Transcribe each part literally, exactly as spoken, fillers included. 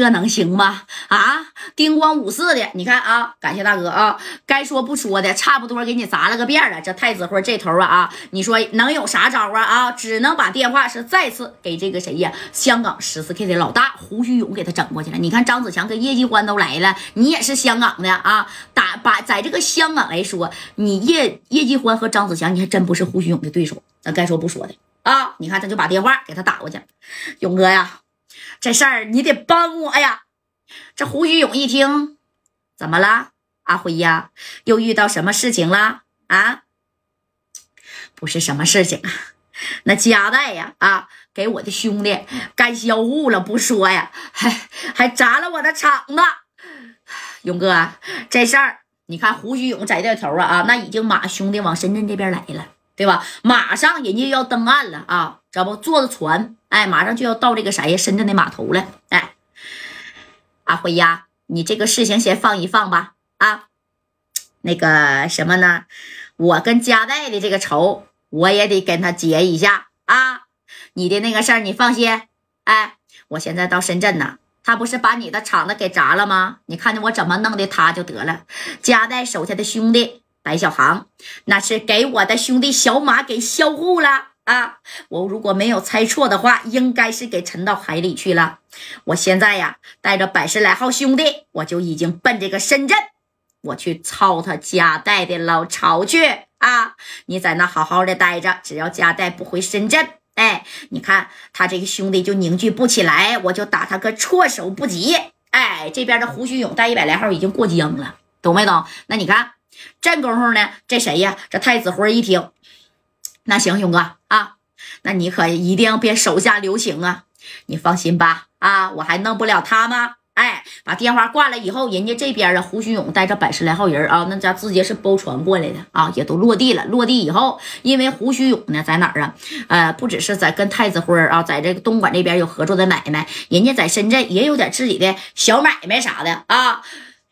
这能行吗？啊，叮咣五四的，你看啊，感谢大哥啊，该说不说的，差不多给你砸了个遍了。这太子辉这头啊啊，你说能有啥招啊啊？只能把电话是再次给这个谁呀？香港十四 K 的老大胡须勇给他整过去了。你看张子强跟叶继欢都来了，你也是香港的啊，打把在这个香港来说，你叶叶继欢和张子强，你还真不是胡须勇的对手。那该说不说的啊，你看他就把电话给他打过去，勇哥呀。这事儿你得帮我呀！这胡须勇一听，怎么了？阿辉呀，又遇到什么事情了啊？不是什么事情啊，那家代呀啊，给我的兄弟干销户了不说呀，还还砸了我的厂子。勇哥，这事儿你看胡须勇在这头啊啊，那已经马兄弟往深圳这边来了，对吧？马上人家要登岸了啊，知道不？坐着船。哎，马上就要到这个啥呀？深圳的码头了。哎，阿辉呀，你这个事情先放一放吧。啊，那个什么呢？我跟家代的这个仇，我也得跟他结一下啊。你的那个事儿，你放心。哎，我现在到深圳呢，他不是把你的厂子给砸了吗？你看见我怎么弄的他就得了。家代手下的兄弟白小航，那是给我的兄弟小马给销户了。啊，我如果没有猜错的话，应该是给沉到海里去了。我现在呀，带着百十来号兄弟，我就已经奔这个深圳，我去抄他家代的老巢去啊！你在那好好的待着，只要家代不回深圳，哎，你看他这个兄弟就凝聚不起来，我就打他个措手不及。哎，这边的胡须勇带一百来号已经过江了，懂没懂？那你看，这功夫呢，这谁呀？这太子辉一听。那行，勇哥啊，那你可一定别手下留情啊！你放心吧，啊，我还弄不了他吗？哎，把电话挂了以后，人家这边的胡须勇带着百十来号人啊，那家直接是包船过来的啊，也都落地了。落地以后，因为胡须勇呢在哪儿啊？呃，不只是在跟太子辉啊，在这个东莞这边有合作的买卖，人家在深圳也有点自己的小买卖啥的啊。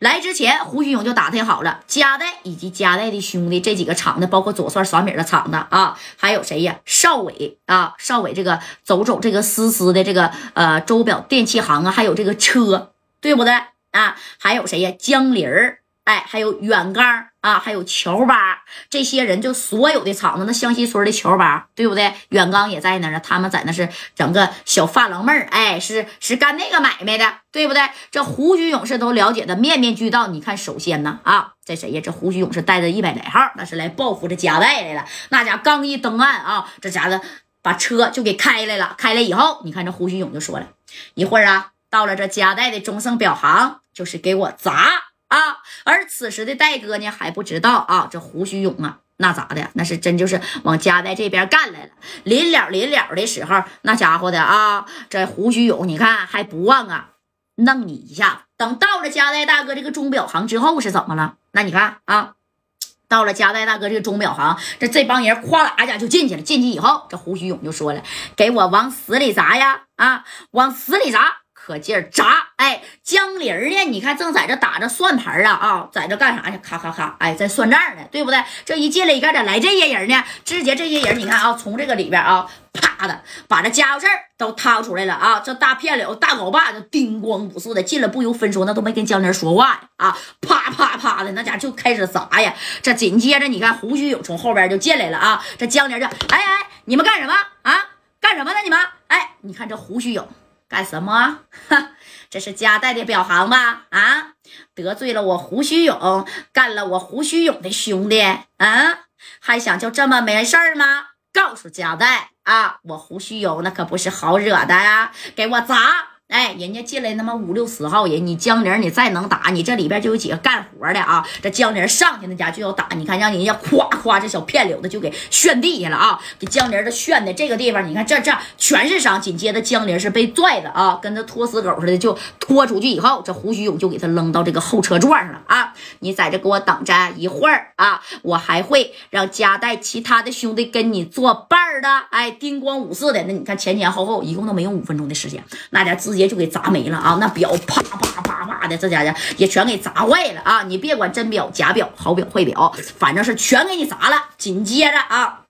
来之前，胡须勇就打听好了，家代以及家代的兄弟这几个厂子，包括左帅、耍米的厂子啊，还有谁呀？邵伟啊，邵伟这个走走这个丝丝的这个呃周表电器行啊，还有这个车，对不对啊？还有谁呀？江林儿，哎，还有远刚啊，还有乔巴，这些人就所有的厂子，那湘西村的乔巴，对不对？远刚也在那儿，他们在那是整个小发廊妹儿，哎，是是干那个买卖的。对不对？这胡须勇士都了解的面面俱到。你看，首先呢，啊，这谁呀？这胡须勇士带着一百来号，那是来报复这家代来了。那家刚一登岸啊，这家伙把车就给开来了。开来以后，你看这胡须勇就说了，一会儿啊，到了这家代的中盛表行，就是给我砸啊！而此时的戴哥呢，还不知道啊，这胡须勇啊。那咋的？那是真就是往家代这边干来了。临了临了的时候，那家伙的啊，这胡须勇你看还不忘啊。弄你一下，等到了家代大哥这个钟表行之后是怎么了？那你看啊，到了家代大哥这个钟表行，这这帮人哗啦一下就进去了。进去以后，这胡须勇就说了：“给我往死里砸呀！啊，往死里砸，可劲儿砸！”哎，江林儿呢？你看正在这打着算盘啊啊，在这干啥呢？咔咔咔，哎，在算账呢，对不对？这一进来一看，咋来这些人呢？直接这些人，你看啊，从这个里边啊。啪的，把这家伙事儿都掏出来了啊！这大片柳、大镐把，就叮咣五四的进了，不由分说，那都没跟江林说话呀啊！啪啪啪的，那家伙就开始砸呀！这紧接着，你看胡须勇从后边就进来了啊！这江林就哎哎，你们干什么啊？干什么呢？你们哎，你看这胡须勇干什么？这是家代的表行吧？啊，得罪了我胡须勇，干了我胡须勇的兄弟啊！还想就这么没事儿吗？告诉家代。啊，我胡须勇那可不是好惹的呀、啊！给我砸！哎，人家进来那么五六十号人，你江玲你再能打，你这里边就有几个干活的啊！这江玲上去那家就要打，你看让人家夸夸这小片柳的就给炫地下了啊！给江玲这炫的这个地方，你看这这全是伤。紧接着江玲是被拽的啊，跟这拖死狗似的就拖出去以后，这胡须勇就给他扔到这个后车座上了啊！你在这给我等着一会儿啊，我还会让家代其他的兄弟跟你做伴儿的。哎，叮咣五四的，那你看前前后后一共都没用五分钟的时间，那家直接。就给砸没了啊！那表啪啪啪啪的，这家伙也全给砸坏了啊！你别管真表、假表、好表、坏表，反正是全给你砸了。紧接着啊，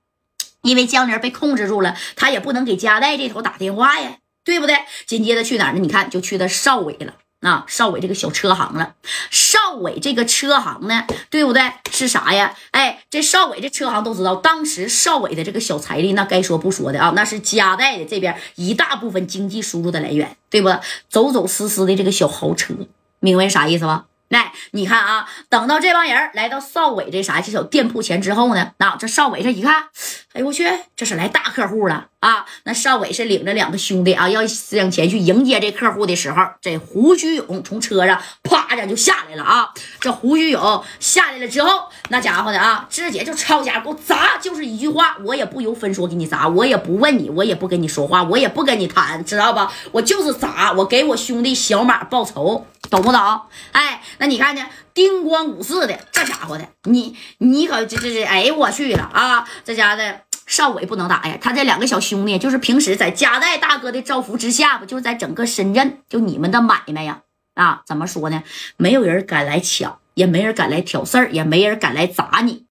因为江玲被控制住了，他也不能给家代这头打电话呀。对不对？紧接着去哪儿呢？你看，就去的邵伟了。啊，邵伟这个小车行了，邵伟这个车行呢，对不对？是啥呀？哎，这邵伟这车行都知道，当时邵伟的这个小财力，那该说不说的啊，那是夹带的这边一大部分经济输入的来源，对不？走走私私的这个小豪车，明白啥意思吧？来，你看啊，等到这帮人来到邵伟这啥这小店铺前之后呢，啊，这邵伟这一看，哎呦我去，这是来大客户了啊！那邵伟是领着两个兄弟啊，要向前去迎接这客户的时候，这胡须勇从车上啪着就下来了啊！这胡须勇下来了之后，那家伙的啊，直接就抄家给我砸，就是一句话，我也不由分说给你砸，我也不问你，我也不跟你说话，我也不跟你谈，知道吧？我就是砸，我给我兄弟小马报仇。懂不懂？哎，那你看呢？叮咣五四的，这家伙的，你你可这这这，哎，我去了啊！这家的邵伟不能打呀，他这两个小兄弟就是平时在夹带大哥的照拂之下吧，就是在整个深圳就你们的买卖呀啊，怎么说呢？没有人敢来抢，也没人敢来挑事儿，也没人敢来砸你。